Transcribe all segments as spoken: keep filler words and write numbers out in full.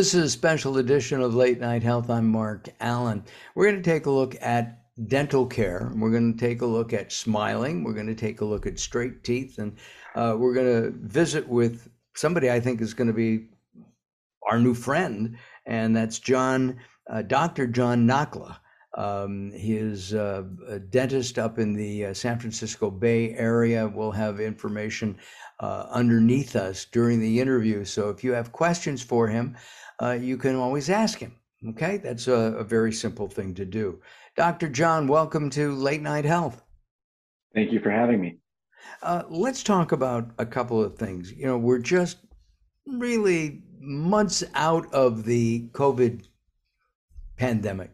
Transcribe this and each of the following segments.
This is a special edition of Late Night Health. I'm Mark Allen. We're going to take a look at dental care. We're going to take a look at smiling. We're going to take a look at straight teeth. And uh, we're going to visit with somebody I think is going to be our new friend. And that's John, uh, Doctor John Nakhla. Um, he is uh, a dentist up in the uh, San Francisco Bay Area. We'll have information uh, underneath us during the interview. So if you have questions for him, uh, you can always ask him. Okay, that's a, a very simple thing to do. Doctor John, welcome to Late Night Health. Thank you for having me. Uh, let's talk about a couple of things. You know, we're just really months out of the COVID pandemic.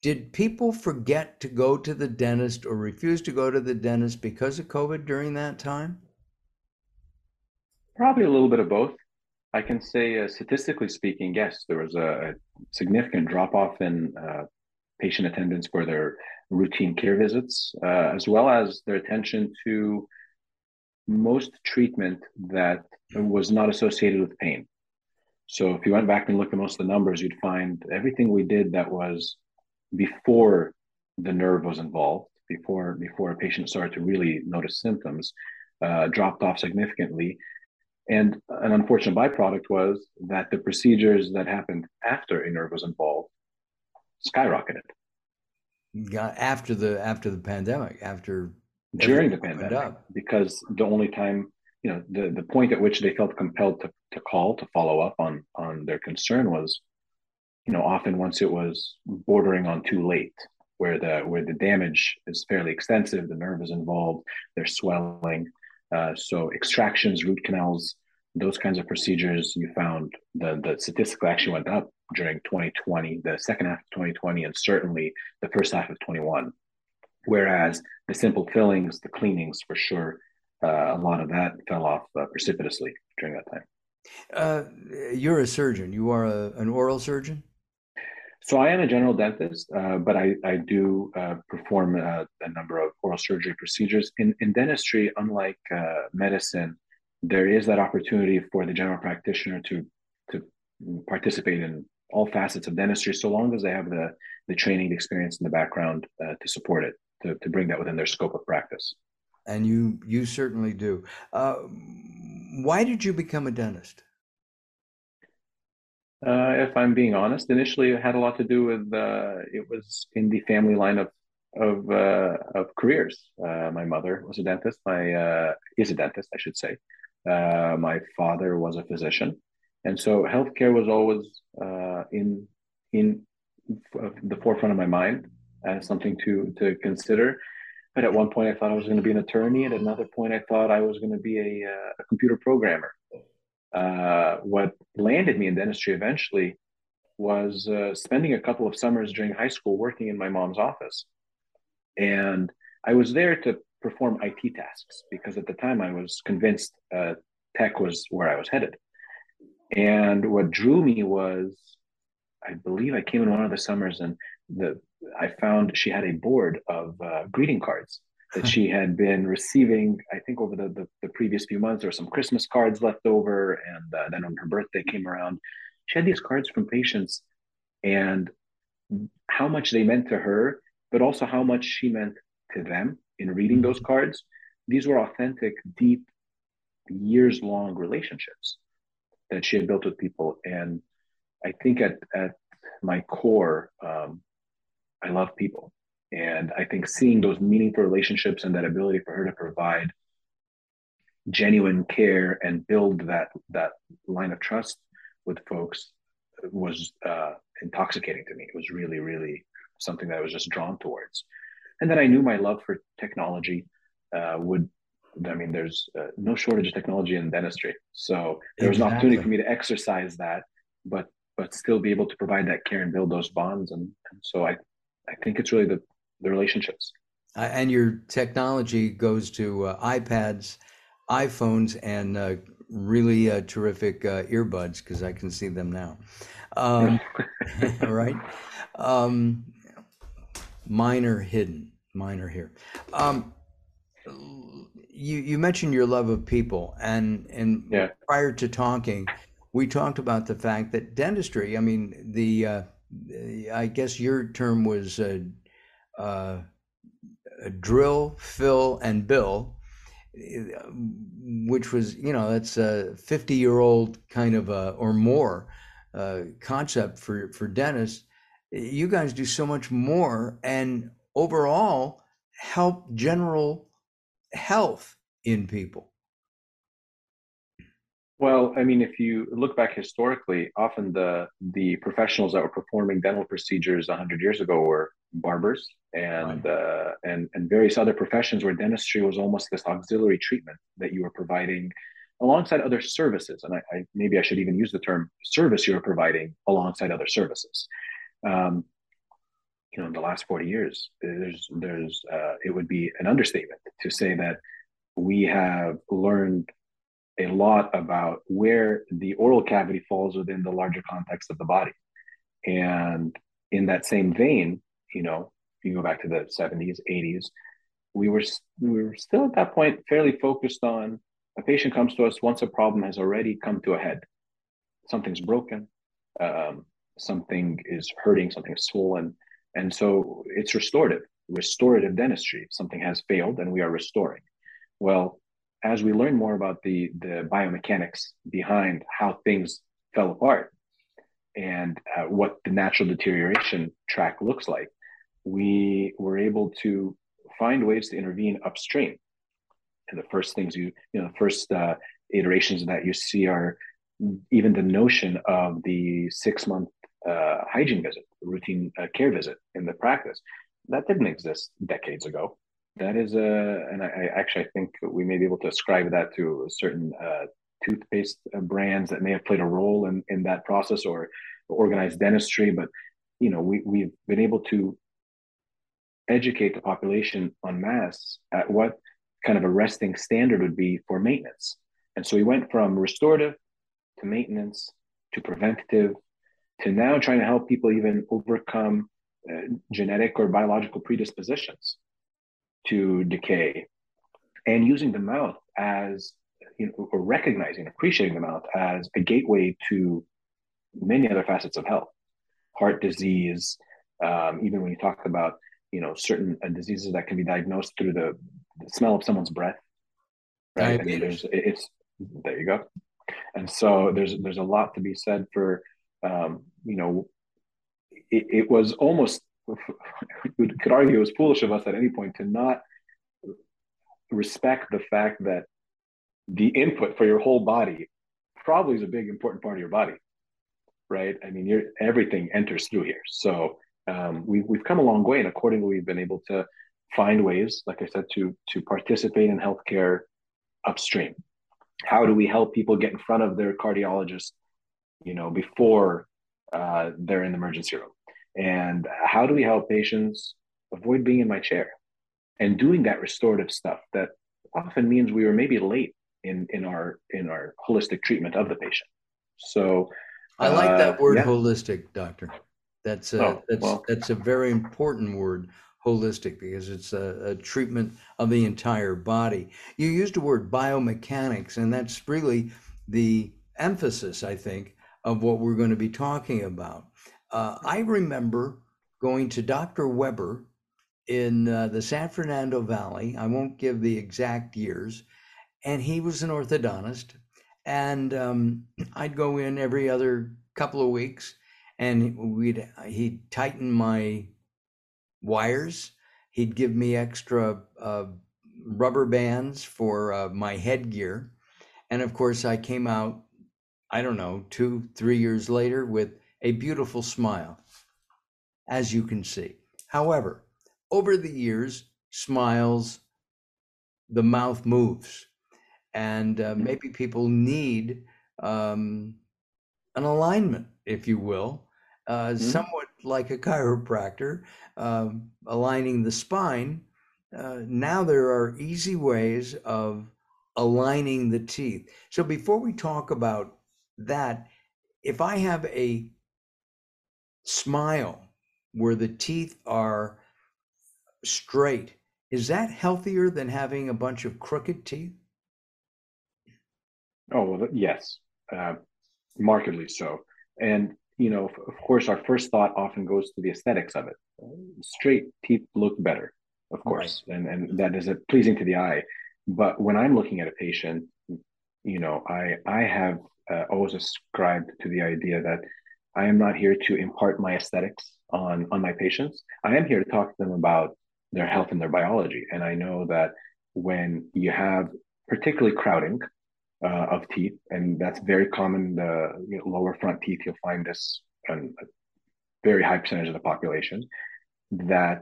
Did people forget to go to the dentist or refuse to go to the dentist because of COVID during that time? Probably a little bit of both. I can say, uh, statistically speaking, yes, there was a, a significant drop-off in uh, patient attendance for their routine care visits, uh, as well as their attention to most treatment that was not associated with pain. So if you went back and looked at most of the numbers, you'd find everything we did that was before the nerve was involved, before before a patient started to really notice symptoms, uh, dropped off significantly. And an unfortunate byproduct was that the procedures that happened after a nerve was involved skyrocketed. Got after the after the pandemic, after during the pandemic, up. Because the only time, you know, the the point at which they felt compelled to to call to follow up on on their concern was, you know, often once it was bordering on too late, where the where the damage is fairly extensive, the nerve is involved, there's swelling. Uh, so extractions, root canals, those kinds of procedures, you found the, the statistically actually went up during twenty twenty, the second half of twenty twenty, and certainly the first half of twenty-one. Whereas the simple fillings, the cleanings, for sure, uh, a lot of that fell off uh, precipitously during that time. Uh, you're a surgeon. You are a, an oral surgeon? So I am a general dentist, uh, but I, I do uh, perform uh, a number of oral surgery procedures. In, in dentistry, unlike uh, medicine, there is that opportunity for the general practitioner to, to participate in all facets of dentistry, so long as they have the, the training, the experience, and the background uh, to support it, to, to bring that within their scope of practice. And you, you certainly do. Uh, why did you become a dentist? Uh, if I'm being honest, initially it had a lot to do with, uh, it was in the family line of of, uh, of careers. Uh, my mother was a dentist, my, uh, is a dentist, I should say. Uh, my father was a physician. And so healthcare was always uh, in, in the forefront of my mind as something to, to consider. But at one point I thought I was going to be an attorney. At another point I thought I was going to be a, a computer programmer. Uh, what landed me in dentistry eventually was uh, spending a couple of summers during high school working in my mom's office. And I was there to perform I T tasks because at the time I was convinced uh, tech was where I was headed. And what drew me was, I believe I came in one of the summers and the, I found she had a board of uh, greeting cards that she had been receiving, I think, over the, the, the previous few months. There were some Christmas cards left over. And uh, then when her birthday came around, she had these cards from patients and how much they meant to her, but also how much she meant to them in reading those cards. These were authentic, deep, years-long relationships that she had built with people. And I think at, at my core, um, I love people. And I think seeing those meaningful relationships and that ability for her to provide genuine care and build that that line of trust with folks was uh, intoxicating to me. It was really, really something that I was just drawn towards. And then I knew my love for technology uh, would, I mean, there's uh, no shortage of technology in dentistry. So there was [S2] Exactly. [S1] An opportunity for me to exercise that, but but still be able to provide that care and build those bonds. And, and so I, I think it's really the the relationships. Uh, and your technology goes to uh, iPads, iPhones, and uh, really uh, terrific uh, earbuds, because I can see them now. Um, right? Um, mine are hidden. Mine are here. Um, you, you mentioned your love of people, and, and yeah. prior to talking, we talked about the fact that dentistry, I mean, the, uh, I guess your term was uh, uh, drill, fill, and bill, which was, you know, that's a fifty year old kind of a, or more uh, concept for, for dentists. You guys do so much more and overall help general health in people. Well, I mean, if you look back historically, often the the professionals that were performing dental procedures a hundred years ago were barbers and right. uh, and and various other professions where dentistry was almost this auxiliary treatment that you were providing alongside other services. And I, I maybe I should even use the term service you were providing alongside other services. Um, you know, in the last forty years, there's there's uh, it would be an understatement to say that we have learned a lot about where the oral cavity falls within the larger context of the body. And in that same vein, you know, if you go back to the seventies, eighties, we were, we were still at that point fairly focused on a patient comes to us once a problem has already come to a head. Something's broken, um, something is hurting, something's swollen. And so it's restorative, restorative dentistry. Something has failed and we are restoring. Well, as we learn more about the, the biomechanics behind how things fell apart and uh, what the natural deterioration track looks like, we were able to find ways to intervene upstream. And the first things you, you know, the first uh, iterations that you see are even the notion of the six month uh, hygiene visit, routine uh, care visit in the practice. That didn't exist decades ago. That is a, and I, I actually I think we may be able to ascribe that to certain uh, toothpaste brands that may have played a role in, in that process or organized dentistry. But, you know, we, we've been able to educate the population en masse at what kind of a resting standard would be for maintenance. And so we went from restorative to maintenance to preventative to now trying to help people even overcome uh, genetic or biological predispositions to decay, and using the mouth as, you know, or recognizing, appreciating the mouth as a gateway to many other facets of health, heart disease, um, even when you talk about, you know, certain uh, diseases that can be diagnosed through the, the smell of someone's breath, right? I mean, there's, it's, there you go. And so there's, there's a lot to be said for, um, you know, it, it was almost, we could argue it was foolish of us at any point to not respect the fact that the input for your whole body probably is a big important part of your body, right? I mean, you're, everything enters through here. So um, we, we've come a long way, and accordingly, we've been able to find ways, like I said, to, to participate in healthcare upstream. How do we help people get in front of their cardiologist, you know, before uh, they're in the emergency room? And how do we help patients avoid being in my chair and doing that restorative stuff that often means we were maybe late in, in our in our holistic treatment of the patient. So I like uh, that word, yeah. Holistic, doctor. That's a, oh, that's, well. that's a very important word, holistic, because it's a, a treatment of the entire body. You used the word biomechanics, and that's really the emphasis, I think, of what we're going to be talking about. Uh, I remember going to Doctor Weber in uh, the San Fernando Valley. I won't give the exact years. And he was an orthodontist. And um, I'd go in every other couple of weeks, and we'd, he'd tighten my wires. He'd give me extra uh, rubber bands for uh, my headgear. And of course, I came out, I don't know, two, three years later with a beautiful smile, as you can see. However, over the years, smiles, the mouth moves, and uh, maybe people need um, an alignment, if you will, uh, mm-hmm. somewhat like a chiropractor, uh, aligning the spine. Uh, now there are easy ways of aligning the teeth. So before we talk about that, if I have a smile where the teeth are straight, is that healthier than having a bunch of crooked teeth? Oh, well, yes. Uh, markedly so. And, you know, of course, our first thought often goes to the aesthetics of it. Straight teeth look better, of course, right. and and that is a pleasing to the eye. But when I'm looking at a patient, you know, I I have uh, always ascribed to the idea that I am not here to impart my aesthetics on on my patients. I am here to talk to them about their health and their biology. And I know that when you have particularly crowding uh, of teeth, and that's very common, the you know, lower front teeth, you'll find this in a very high percentage of the population, that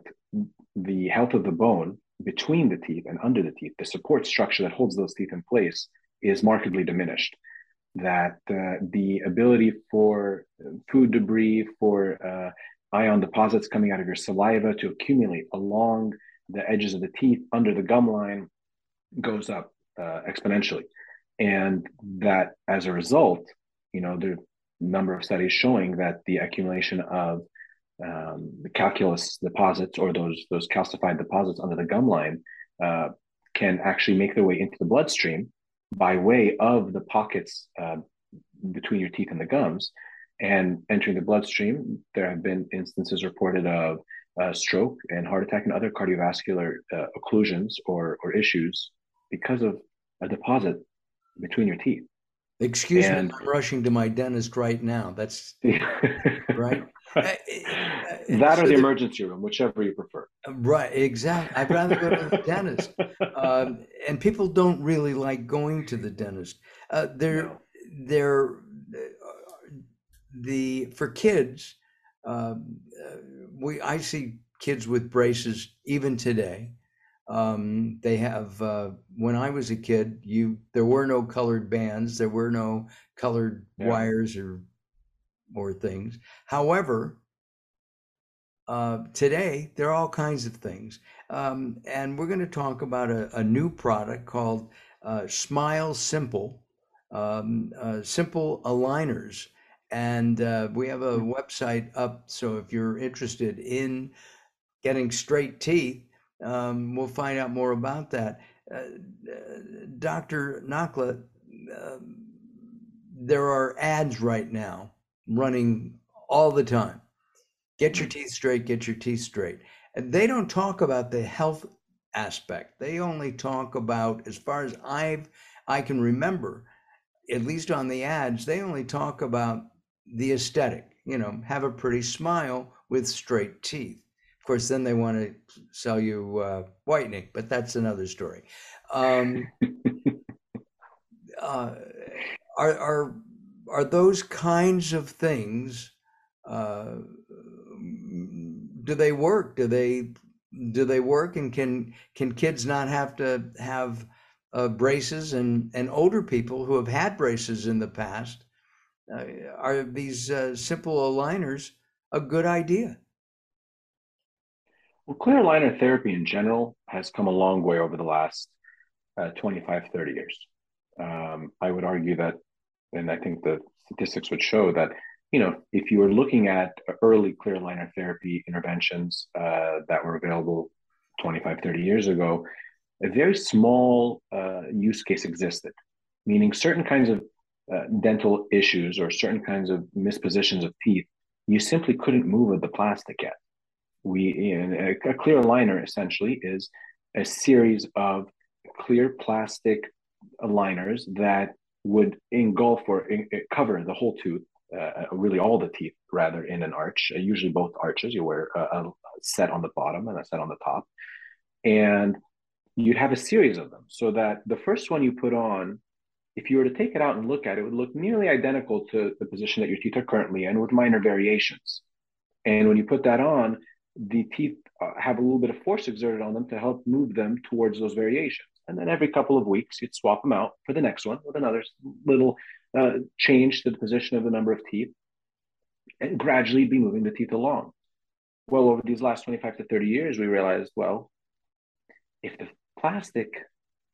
the health of the bone between the teeth and under the teeth, the support structure that holds those teeth in place, is markedly diminished. That uh, the ability for food debris, for uh, ion deposits coming out of your saliva to accumulate along the edges of the teeth under the gum line goes up uh, exponentially. And that as a result, you know, there are a number of studies showing that the accumulation of um, the calculus deposits, or those, those calcified deposits under the gum line, uh, can actually make their way into the bloodstream by way of the pockets uh, between your teeth and the gums, and entering the bloodstream. There have been instances reported of uh, stroke and heart attack and other cardiovascular uh, occlusions or or issues because of a deposit between your teeth. Excuse and, me, I'm rushing to my dentist right now. That's right. That so or the emergency room, whichever you prefer. Right, exactly. I'd rather go to the dentist. Um, and people don't really like going to the dentist. Uh, they're, no. they're, uh, the, for kids, uh, we, I see kids with braces even today. Um, they have, uh, when I was a kid, you, there were no colored bands. There were no colored yeah. wires or or things. However, uh, today there are all kinds of things. Um, and we're going to talk about a, a new product called uh, Smile Simple, um, uh, Simple Aligners. And uh, we have a website up. So if you're interested in getting straight teeth, um, we'll find out more about that. Uh, uh, Doctor Nakhla, uh, there are ads right now running all the time. Get your teeth straight, get your teeth straight. And they don't talk about the health aspect. They only talk about, as far as I've, I can remember, at least on the ads, they only talk about the aesthetic, you know, have a pretty smile with straight teeth. Of course, then they want to sell you uh, whitening, but that's another story. Um, uh, are, are, Are those kinds of things, uh, do they work? Do they do they work? And can can kids not have to have uh, braces? And, and older people who have had braces in the past, uh, are these uh, simple aligners a good idea? Well, clear aligner therapy in general has come a long way over the last uh, twenty-five, thirty years. Um, I would argue that, and I think the statistics would show that, you know, if you were looking at early clear aligner therapy interventions uh, that were available twenty-five, thirty years ago, a very small uh, use case existed, meaning certain kinds of uh, dental issues or certain kinds of mispositions of teeth, you simply couldn't move with the plastic yet. We, a, a clear aligner essentially is a series of clear plastic aligners that would engulf or in, cover the whole tooth, uh, really all the teeth, rather, in an arch, uh, usually both arches. You wear a, a set on the bottom and a set on the top. And you'd have a series of them so that the first one you put on, if you were to take it out and look at it, it would look nearly identical to the position that your teeth are currently in, with minor variations. And when you put that on, the teeth have a little bit of force exerted on them to help move them towards those variations. And then every couple of weeks, you'd swap them out for the next one with another little uh, change to the position of the number of teeth, and gradually be moving the teeth along. Well, over these last twenty-five to thirty years, we realized, well, if the plastic,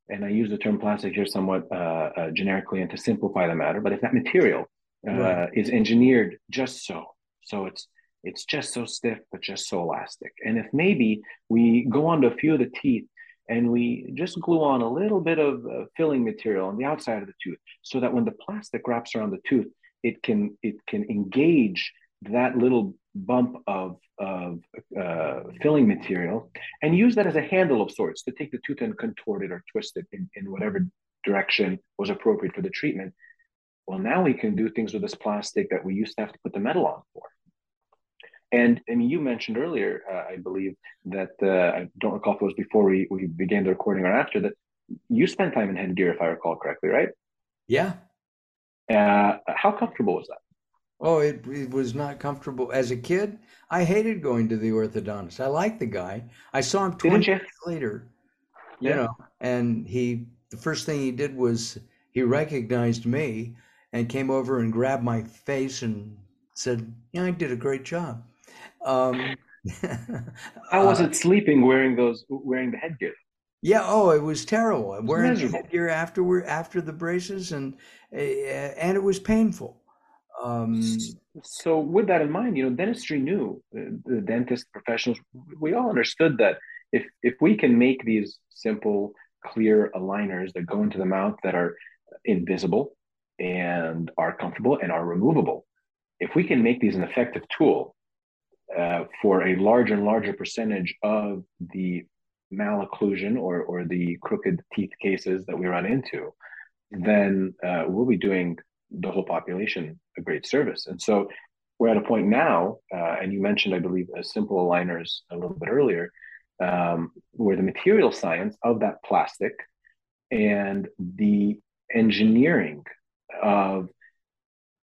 and I use the term plastic here somewhat uh, uh, generically and to simplify the matter, but if that material uh, right. is engineered just so, so it's it's just so stiff, but just so elastic. And if maybe we go onto a few of the teeth and we just glue on a little bit of uh, filling material on the outside of the tooth so that when the plastic wraps around the tooth, it can it can engage that little bump of, of uh, filling material and use that as a handle of sorts to take the tooth and contort it or twist it in, in whatever direction was appropriate for the treatment. Well, now we can do things with this plastic that we used to have to put the metal on for. And I mean, you mentioned earlier, uh, I believe that, uh, I don't recall if it was before we, we began the recording or after, that you spent time in headgear, if I recall correctly, right? Yeah. Uh, how comfortable was that? Oh, it, it was not comfortable. As a kid, I hated going to the orthodontist. I liked the guy. I saw him twenty years later, you yeah. know, and he, the first thing he did was he recognized me and came over and grabbed my face and said, yeah, I did a great job. Um, I wasn't uh, sleeping wearing those, wearing the headgear. Yeah. Oh, it was terrible. I'm wearing the headgear afterward, after the braces, and, uh, and it was painful. Um, so with that in mind, you know, dentistry knew, the, the dentist professionals, we all understood that if if we can make these simple, clear aligners that go into the mouth that are invisible and are comfortable and are removable, if we can make these an effective tool uh, for a larger and larger percentage of the malocclusion or, or the crooked teeth cases that we run into, then uh, we'll be doing the whole population a great service. And so we're at a point now, uh, and you mentioned, I believe, a simple aligners a little bit earlier, um, where the material science of that plastic and the engineering of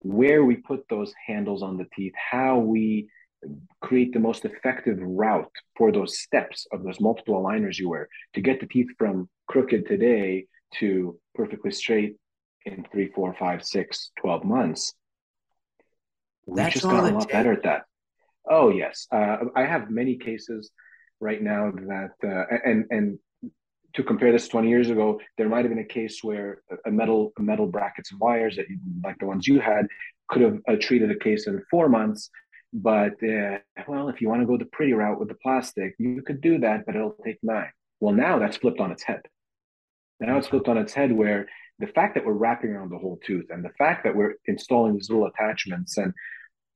where we put those handles on the teeth, how we create the most effective route for those steps of those multiple aligners you wear to get the teeth from crooked today to perfectly straight in three, four, five, six, twelve months. We've That's just gotten a lot better at that. Oh yes, uh, I have many cases right now that, uh, and and to compare this twenty years ago, there might have been a case where a metal metal brackets and wires that you, like the ones you had could have uh, treated a case in four months. But uh, well, if you want to go the pretty route with the plastic, you could do that, but it'll take nine. Well, now that's flipped on its head. Now it's flipped on its head where the fact that we're wrapping around the whole tooth and the fact that we're installing these little attachments and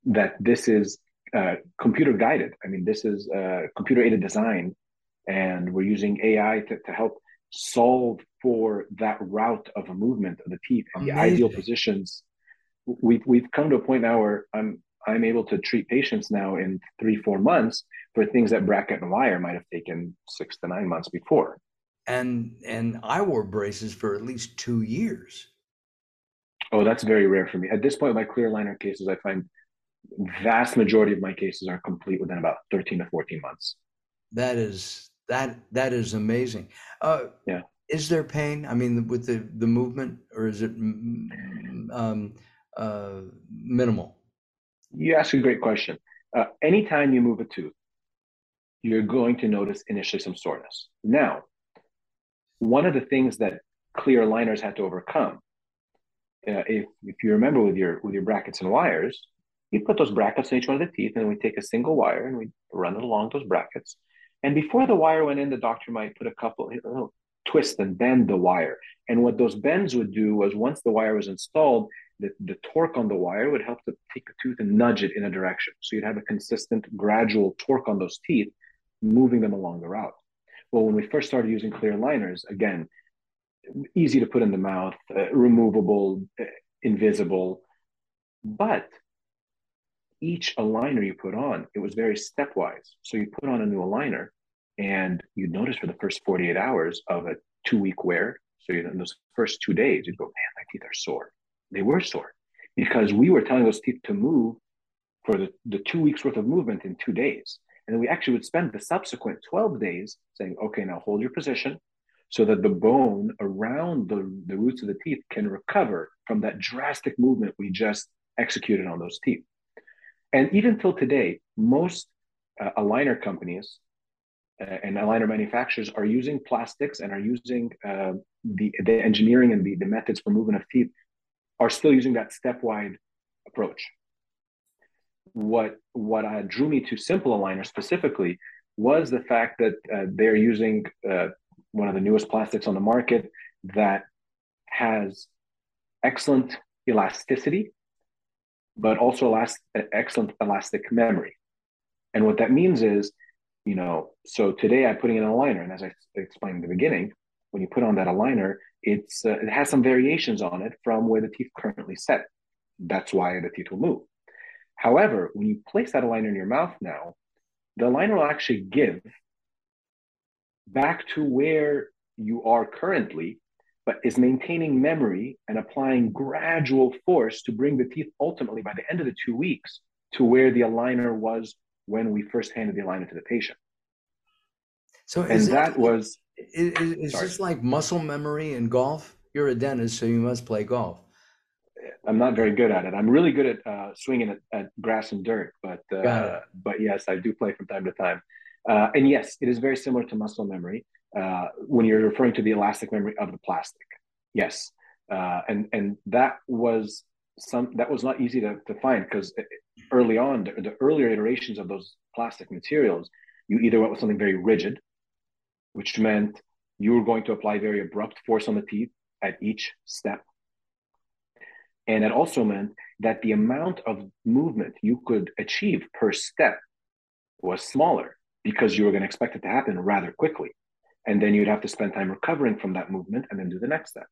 that this is uh, computer guided. I mean, this is uh, computer aided design, and we're using A I to, to help solve for that route of a movement of the teeth and Amazing. The ideal positions. We've, we've come to a point now where I'm, I'm able to treat patients now in three, four months for things that bracket and wire might have taken six to nine months before. And and I wore braces for at least two years. Oh, that's very rare for me. At this point, my clear aligner cases, I find vast majority of my cases are complete within about thirteen to fourteen months. That is that that is amazing. Uh, yeah. Is there pain? I mean, with the, the movement, or is it um, uh, minimal? You ask a great question. Uh, anytime you move a tooth, you're going to notice initially some soreness. Now, one of the things that clear aligners had to overcome, uh, if, if you remember with your with your brackets and wires, you put those brackets in each one of the teeth, and we take a single wire and we run it along those brackets. And before the wire went in, the doctor might put a couple uh, twist and bend the wire. And what those bends would do was once the wire was installed, the, the torque on the wire would help to take the tooth and nudge it in a direction. So you'd have a consistent, gradual torque on those teeth, moving them along the route. Well, when we first started using clear aligners, again, easy to put in the mouth, uh, removable, uh, invisible, but each aligner you put on, it was very stepwise. So you put on a new aligner and you'd notice for the first forty-eight hours of a two-week wear, so in those first two days, you'd go, man, my teeth are sore. They were sore because we were telling those teeth to move for the, the two weeks worth of movement in two days. And then we actually would spend the subsequent twelve days saying, okay, now hold your position so that the bone around the, the roots of the teeth can recover from that drastic movement we just executed on those teeth. And even till today, most uh, aligner companies uh, and aligner manufacturers are using plastics and are using uh, the, the engineering and the, the methods for movement of teeth are still using that stepwise approach. What what uh, drew me to simple aligner specifically was the fact that uh, they're using uh, one of the newest plastics on the market that has excellent elasticity but also last, excellent elastic memory. And what that means is, you know, so today I'm putting in an aligner, and as I explained in the beginning, when you put on that aligner, it's, uh, it has some variations on it from where the teeth currently set. That's why the teeth will move. However, when you place that aligner in your mouth now, the aligner will actually give back to where you are currently, but is maintaining memory and applying gradual force to bring the teeth ultimately by the end of the two weeks to where the aligner was when we first handed the aligner to the patient. So and is that it, was is just like muscle memory in golf. You're a dentist, so you must play golf. I'm not very good at it. I'm really good at uh, swinging at, at grass and dirt, but uh, but yes, I do play from time to time. Uh, and yes, it is very similar to muscle memory uh, when you're referring to the elastic memory of the plastic. Yes, uh, and and that was some that was not easy to, to find, because early on, the, the earlier iterations of those plastic materials, you either went with something very rigid, which meant you were going to apply very abrupt force on the teeth at each step. And it also meant that the amount of movement you could achieve per step was smaller, because you were going to expect it to happen rather quickly. And then you'd have to spend time recovering from that movement and then do the next step.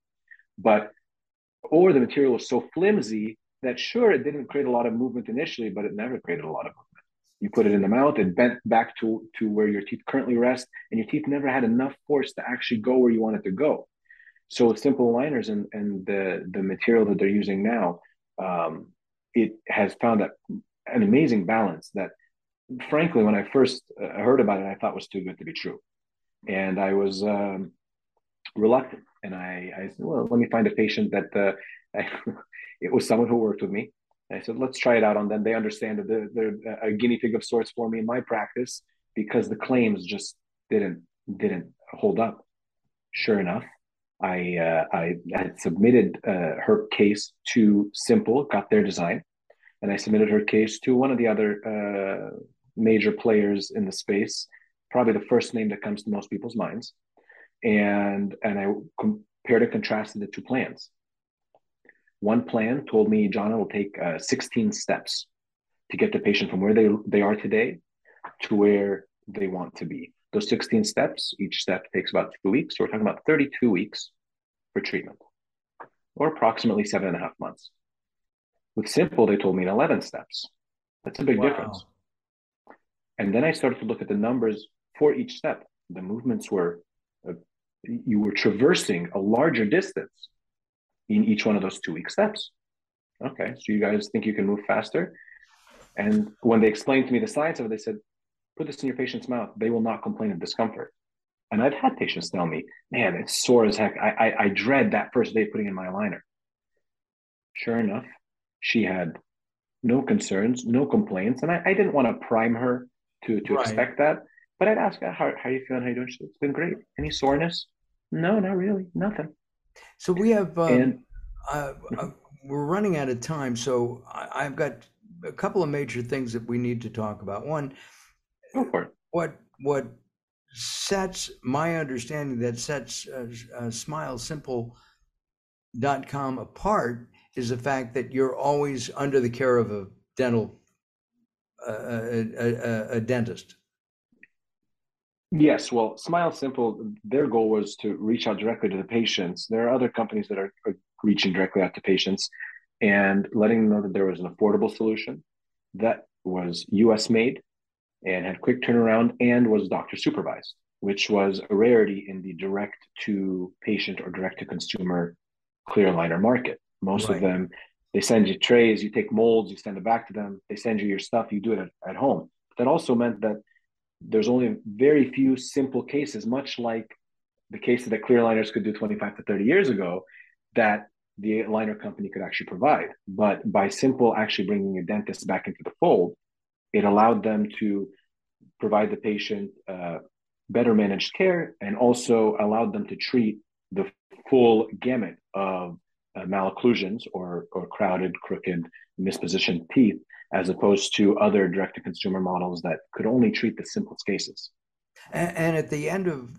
But, or the material was so flimsy that sure, it didn't create a lot of movement initially, but it never created a lot of movement. You put it in the mouth, it bent back to, to where your teeth currently rest, and your teeth never had enough force to actually go where you want it to go. So with simple aligners and, and the, the material that they're using now, um, it has found that an amazing balance that, frankly, when I first heard about it, I thought was too good to be true. And I was um, reluctant. And I, I said, well, let me find a patient that uh, I, it was someone who worked with me. And I said, let's try it out on them. They understand that they're, they're a guinea pig of sorts for me in my practice, because the claims just didn't, didn't hold up. Sure enough, I, uh, I had submitted uh, her case to Simple, got their design, and I submitted her case to one of the other uh, major players in the space, probably the first name that comes to most people's minds. And, and I compared and contrasted the two plans. One plan told me, John, it will take uh, sixteen steps to get the patient from where they, they are today to where they want to be. Those sixteen steps, each step takes about two weeks. So we're talking about thirty-two weeks for treatment, or approximately seven and a half months. With Simple, they told me in eleven steps. That's a big wow. difference. And then I started to look at the numbers for each step. The movements were, uh, you were traversing a larger distance in each one of those two-week steps. Okay, so you guys think you can move faster? And when they explained to me the science of it, they said, put this in your patient's mouth. They will not complain of discomfort. And I've had patients tell me, man, it's sore as heck. I, I, I dread that first day putting in my aligner. Sure enough, she had no concerns, no complaints. And I, I didn't want to prime her to, to right. expect that. But I'd ask her, how, how are you feeling? How are you doing? She said, it's been great. Any soreness? No, not really. Nothing. So we have, um, and, uh, uh, we're running out of time. So I, I've got a couple of major things that we need to talk about. One, Go for it. What what sets my understanding that sets uh, uh, Smile Simple dot com apart is the fact that you're always under the care of a dental uh, a, a, a dentist. Yes, well, Smile Simple, their goal was to reach out directly to the patients. There are other companies that are, are reaching directly out to patients and letting them know that there was an affordable solution that was U S made and had quick turnaround and was doctor supervised, which was a rarity in the direct to patient or direct to consumer clear aligner market. Most right. of them, they send you trays, you take molds, you send it back to them, they send you your stuff, you do it at, at home. That also meant that there's only very few simple cases, much like the cases that clear aligners could do twenty-five to thirty years ago, that the aligner company could actually provide. But by Simple actually bringing a dentist back into the fold, it allowed them to provide the patient uh, better managed care, and also allowed them to treat the full gamut of uh, malocclusions or, or crowded, crooked, mispositioned teeth, as opposed to other direct-to-consumer models that could only treat the simplest cases. And, and at the end of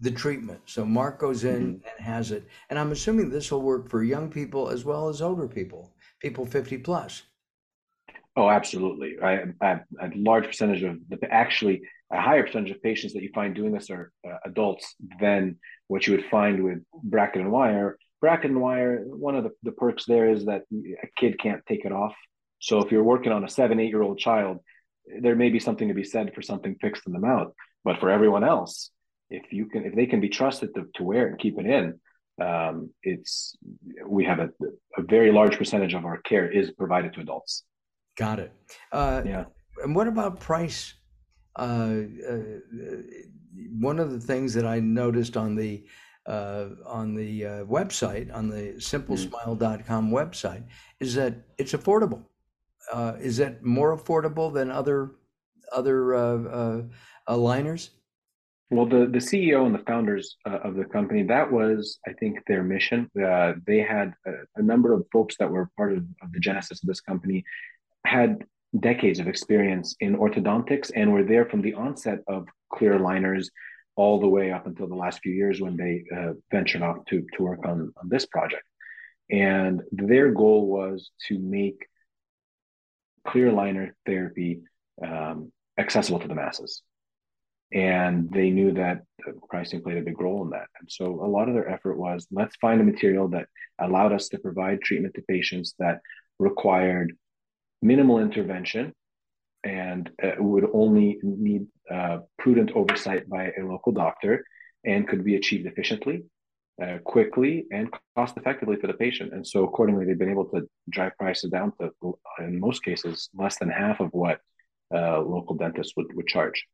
the treatment, so Mark goes in mm-hmm. and has it, and I'm assuming this will work for young people as well as older people, people fifty plus. Oh, absolutely. I, I, a large percentage of the, actually a higher percentage of patients that you find doing this are uh, adults than what you would find with bracket and wire. Bracket and wire, one of the, the perks there is that a kid can't take it off. So if you're working on a seven, eight-year-old child, there may be something to be said for something fixed in the mouth. But for everyone else, if you can, if they can be trusted to, to wear it and keep it in, um, it's we have a, a very large percentage of our care is provided to adults. Got it. Uh, yeah. And what about price? Uh, uh, one of the things that I noticed on the uh, on the uh, website, on the Simple Smile dot com website, is that it's affordable. Uh, is that more affordable than other other uh, uh, aligners? Well, the, the C E O and the founders uh, of the company, that was, I think, their mission. Uh, they had a, a number of folks that were part of, of the genesis of this company, had decades of experience in orthodontics and were there from the onset of clear aligners all the way up until the last few years when they uh, ventured off to, to work on, on this project. And their goal was to make clear aligner therapy um, accessible to the masses. And they knew that pricing played a big role in that. And so a lot of their effort was, let's find a material that allowed us to provide treatment to patients that required minimal intervention and uh, would only need uh, prudent oversight by a local doctor and could be achieved efficiently, uh, quickly, and cost effectively for the patient. And so accordingly, they've been able to drive prices down to, in most cases, less than half of what uh, local dentists would, would charge.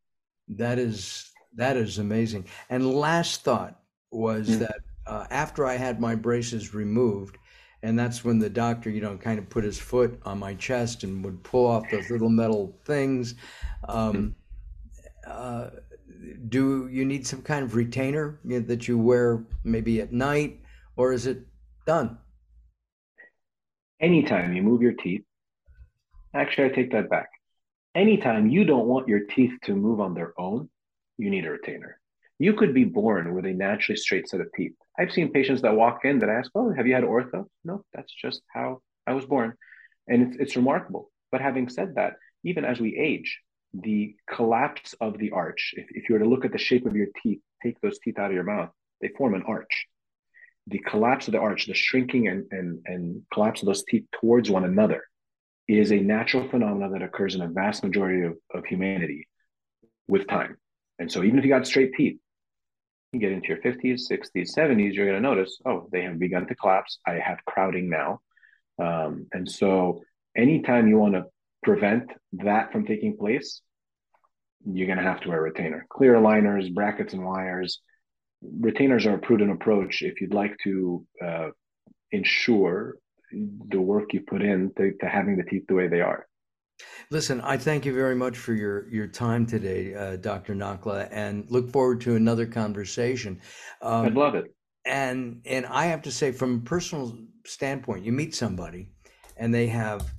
That is that is amazing. And last thought was mm-hmm. that uh, after I had my braces removed, and that's when the doctor, you know, kind of put his foot on my chest and would pull off those little metal things. Um, uh, do you need some kind of retainer that you wear maybe at night, or is it done? Anytime you move your teeth, actually, I take that back. Anytime you don't want your teeth to move on their own, you need a retainer. You could be born with a naturally straight set of teeth. I've seen patients that walk in that ask, oh, have you had ortho? No, that's just how I was born. And it's, it's remarkable. But having said that, even as we age, the collapse of the arch, if, if you were to look at the shape of your teeth, take those teeth out of your mouth, they form an arch. The collapse of the arch, the shrinking and, and, and collapse of those teeth towards one another is a natural phenomenon that occurs in a vast majority of, of humanity with time. And so even if you got straight teeth, you get into your fifties, sixties, seventies, you're going to notice, oh, they have begun to collapse. I have crowding now. Um, and so anytime you want to prevent that from taking place, you're going to have to wear a retainer. Clear aligners, brackets and wires. Retainers are a prudent approach if you'd like to uh, ensure the work you put in to, to having the teeth the way they are. Listen, I thank you very much for your, your time today, uh, Doctor Nakhla, and look forward to another conversation. Um, I'd love it. And, and I have to say, from a personal standpoint, you meet somebody and they have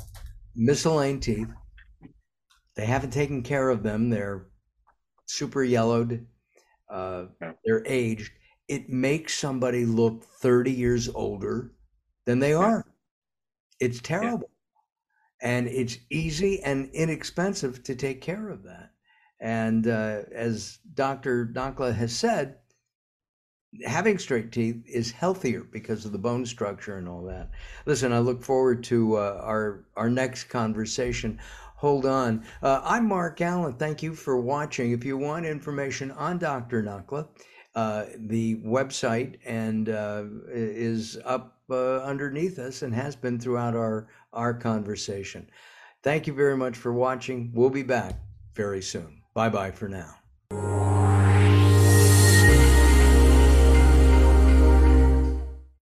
misaligned teeth. They haven't taken care of them. They're super yellowed. Uh, they're aged. It makes somebody look thirty years older than they are. It's terrible. Yeah. And it's easy and inexpensive to take care of that. And uh, as Doctor Nakhla has said, having straight teeth is healthier because of the bone structure and all that. Listen, I look forward to uh, our, our next conversation. Hold on. Uh, I'm Mark Allen. Thank you for watching. If you want information on Doctor Nakhla, uh, the website and uh, is up uh, underneath us and has been throughout our our conversation. Thank you very much for watching. We'll be back very soon. Bye-bye for now.